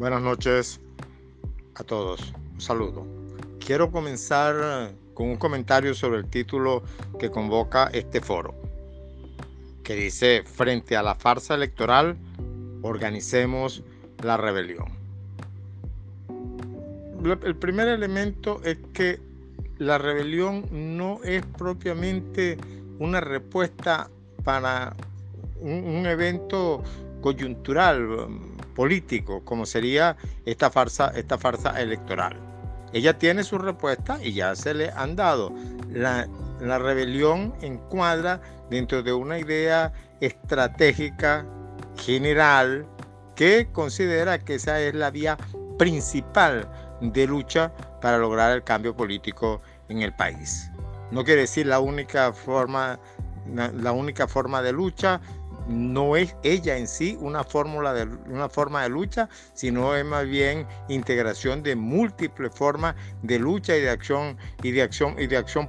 Buenas noches a todos. Un saludo. Quiero comenzar con un comentario sobre el título que convoca este foro, que dice: frente a la farsa electoral, organicemos la rebelión. El primer elemento es que la rebelión no es propiamente una respuesta para un evento coyuntural, político, como sería esta farsa electoral. Ella tiene su respuesta y ya se le han dado. La rebelión encuadra dentro de una idea estratégica general que considera que esa es la vía principal de lucha para lograr el cambio político en el país. No quiere decir la única forma de lucha. No es ella en sí una forma de lucha, sino es más bien integración de múltiples formas de lucha y de acción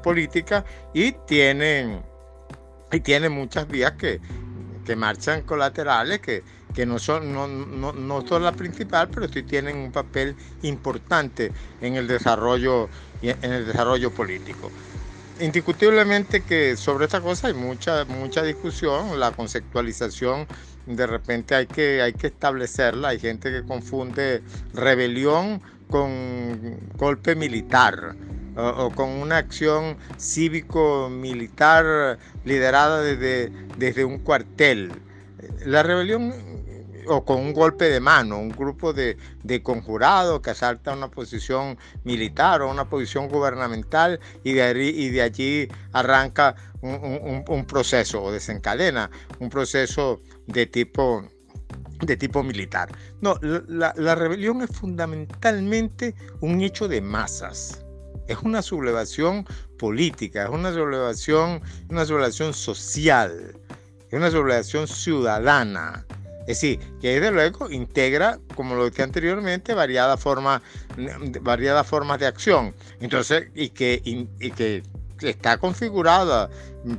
política, y tiene muchas vías que marchan colaterales, que no son la principal, pero sí tienen un papel importante en el desarrollo político. Indiscutiblemente que sobre esta cosa hay mucha discusión. La conceptualización de repente hay que establecerla. Hay gente que confunde rebelión con golpe militar o con una acción cívico-militar liderada desde un cuartel. La rebelión, o con un golpe de mano, un grupo de conjurados que asalta una posición militar o una posición gubernamental, y de allí arranca un proceso, o desencadena un proceso de tipo militar. No, la rebelión es fundamentalmente un hecho de masas. Es una sublevación política, es una sublevación social, es una sublevación ciudadana. Es decir, que desde luego integra, como lo dije anteriormente, variadas formas de acción. Entonces, y que está configurada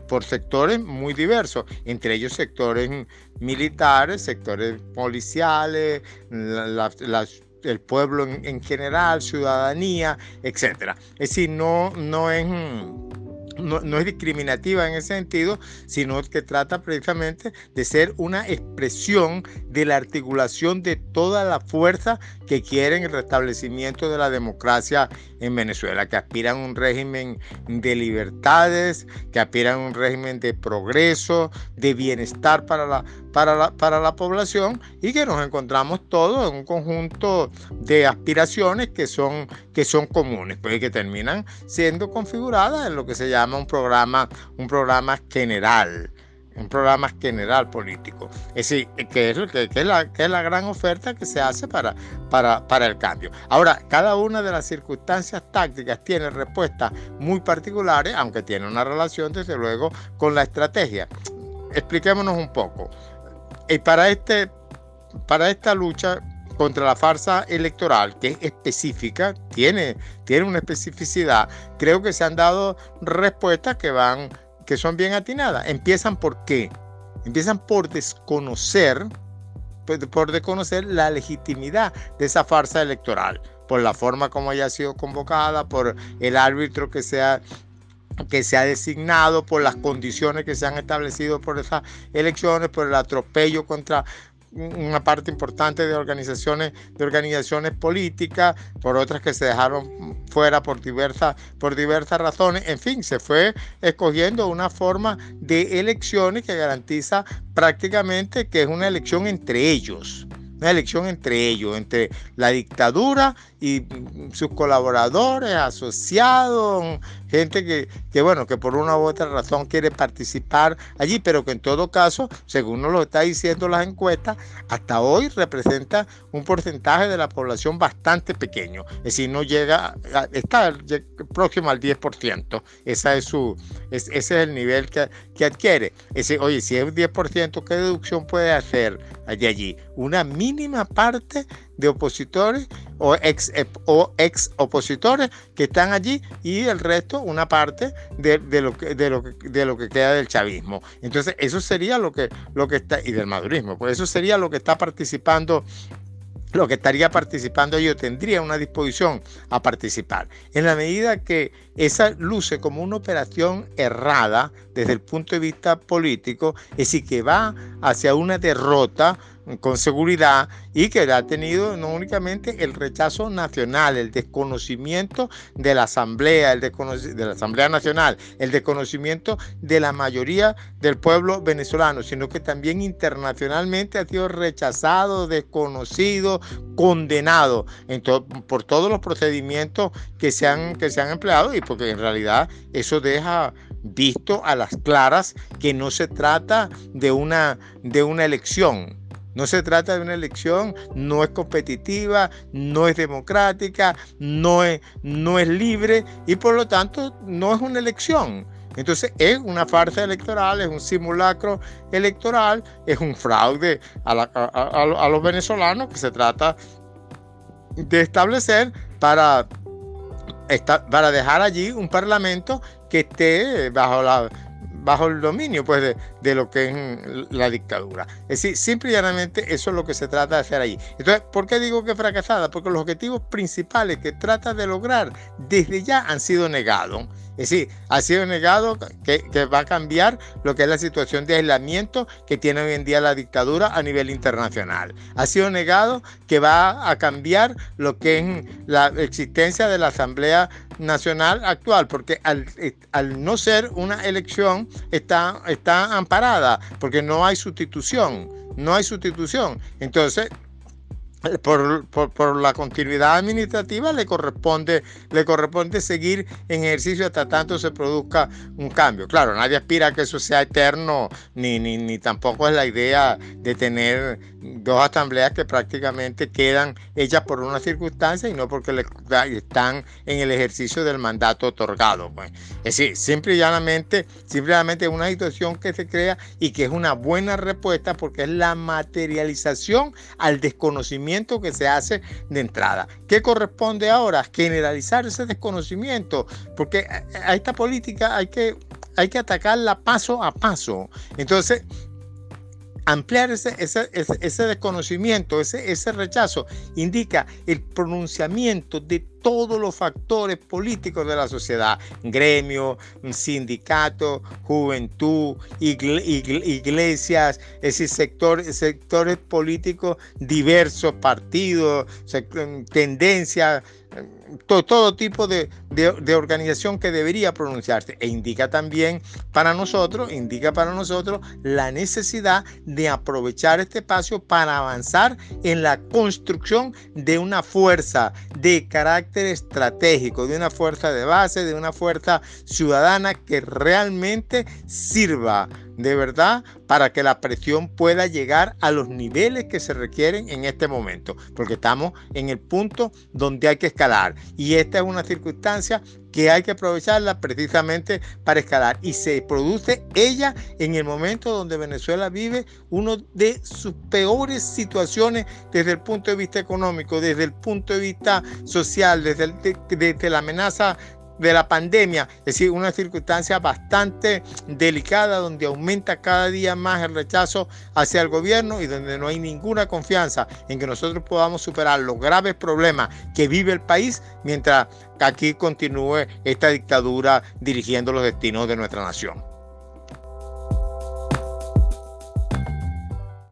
por sectores muy diversos, entre ellos sectores militares, sectores policiales, el pueblo en general, ciudadanía, etcétera. Es decir, no es discriminativa en ese sentido, sino que trata precisamente de ser una expresión de la articulación de toda la fuerza que quieren el restablecimiento de la democracia en Venezuela, que aspiran a un régimen de libertades, que aspiran a un régimen de progreso, de bienestar para la población, y que nos encontramos todos en un conjunto de aspiraciones que son comunes, pues, y que terminan siendo configuradas en lo que se llama un programa general político. Es decir, que es la gran oferta que se hace para el cambio. Ahora, cada una de las circunstancias tácticas tiene respuestas muy particulares, aunque tiene una relación, desde luego, con la estrategia. Expliquémonos un poco. Y para esta lucha contra la farsa electoral, que es específica, tiene una especificidad, creo que se han dado respuestas que son bien atinadas. Empiezan por qué? Empiezan por desconocer la legitimidad de esa farsa electoral, por la forma como haya sido convocada, por el árbitro que se ha designado, por las condiciones que se han establecido por esas elecciones, por el atropello contra una parte importante de organizaciones políticas, por otras que se dejaron fuera por diversas razones. En fin, se fue escogiendo una forma de elecciones que garantiza prácticamente que es una elección entre ellos. Una elección entre ellos, entre la dictadura y sus colaboradores, asociados, gente que por una u otra razón quiere participar allí, pero que en todo caso, según nos lo está diciendo las encuestas, hasta hoy representa un porcentaje de la población bastante pequeño. Es decir, está próximo al 10%. Ese es el nivel que adquiere. Es decir, oye, si es un 10%, ¿qué deducción puede hacer allí? Una mínima parte de opositores o ex opositores que están allí, y el resto, una parte de lo que queda del chavismo. Entonces, eso sería lo que está, y del madurismo, pues eso sería lo que está participando lo que estaría participando yo tendría una disposición a participar. En la medida que esa luce como una operación errada desde el punto de vista político, es decir, que va hacia una derrota con seguridad y que ha tenido no únicamente el rechazo nacional, el desconocimiento de la Asamblea, Nacional, el desconocimiento de la mayoría del pueblo venezolano, sino que también internacionalmente ha sido rechazado, desconocido, condenado por todos los procedimientos que se han empleado, y porque en realidad eso deja visto a las claras que no se trata de una elección. No se trata de una elección, no es competitiva, no es democrática, no es libre y por lo tanto no es una elección. Entonces es una farsa electoral, es un simulacro electoral, es un fraude a los venezolanos que se trata de establecer para dejar allí un parlamento que esté bajo el dominio pues, de lo que es la dictadura. Es decir, simple y llanamente eso es lo que se trata de hacer allí. Entonces, ¿por qué digo que fracasada? Porque los objetivos principales que trata de lograr desde ya han sido negados. Es decir, ha sido negado que va a cambiar lo que es la situación de aislamiento que tiene hoy en día la dictadura a nivel internacional. Ha sido negado que va a cambiar lo que es la existencia de la Asamblea Nacional actual, porque al no ser una elección está amparada, porque no hay sustitución. Entonces, por la continuidad administrativa le corresponde seguir en ejercicio hasta tanto se produzca un cambio. Claro, nadie aspira a que eso sea eterno, ni tampoco es la idea de tener dos asambleas que prácticamente quedan hechas por una circunstancia y no porque están en el ejercicio del mandato otorgado. Pues. Es decir, simple y llanamente es una situación que se crea y que es una buena respuesta porque es la materialización al desconocimiento que se hace de entrada. ¿Qué corresponde ahora? Generalizar ese desconocimiento, porque a esta política hay que atacarla paso a paso. Entonces, ampliar ese desconocimiento, ese rechazo, indica el pronunciamiento de todos los factores políticos de la sociedad: gremio, sindicato, juventud, iglesias, es decir, sectores políticos diversos, partidos, tendencias, todo tipo de organización que debería pronunciarse. E indica para nosotros la necesidad de aprovechar este espacio para avanzar en la construcción de una fuerza de carácter estratégico, de una fuerza de base, de una fuerza ciudadana que realmente sirva de verdad para que la presión pueda llegar a los niveles que se requieren en este momento, porque estamos en el punto donde hay que escalar y esta es una circunstancia que hay que aprovecharla precisamente para escalar, y se produce ella en el momento donde Venezuela vive uno de sus peores situaciones desde el punto de vista económico, desde el punto de vista social, desde la amenaza de la pandemia, es decir, una circunstancia bastante delicada donde aumenta cada día más el rechazo hacia el gobierno y donde no hay ninguna confianza en que nosotros podamos superar los graves problemas que vive el país mientras aquí continúe esta dictadura dirigiendo los destinos de nuestra nación.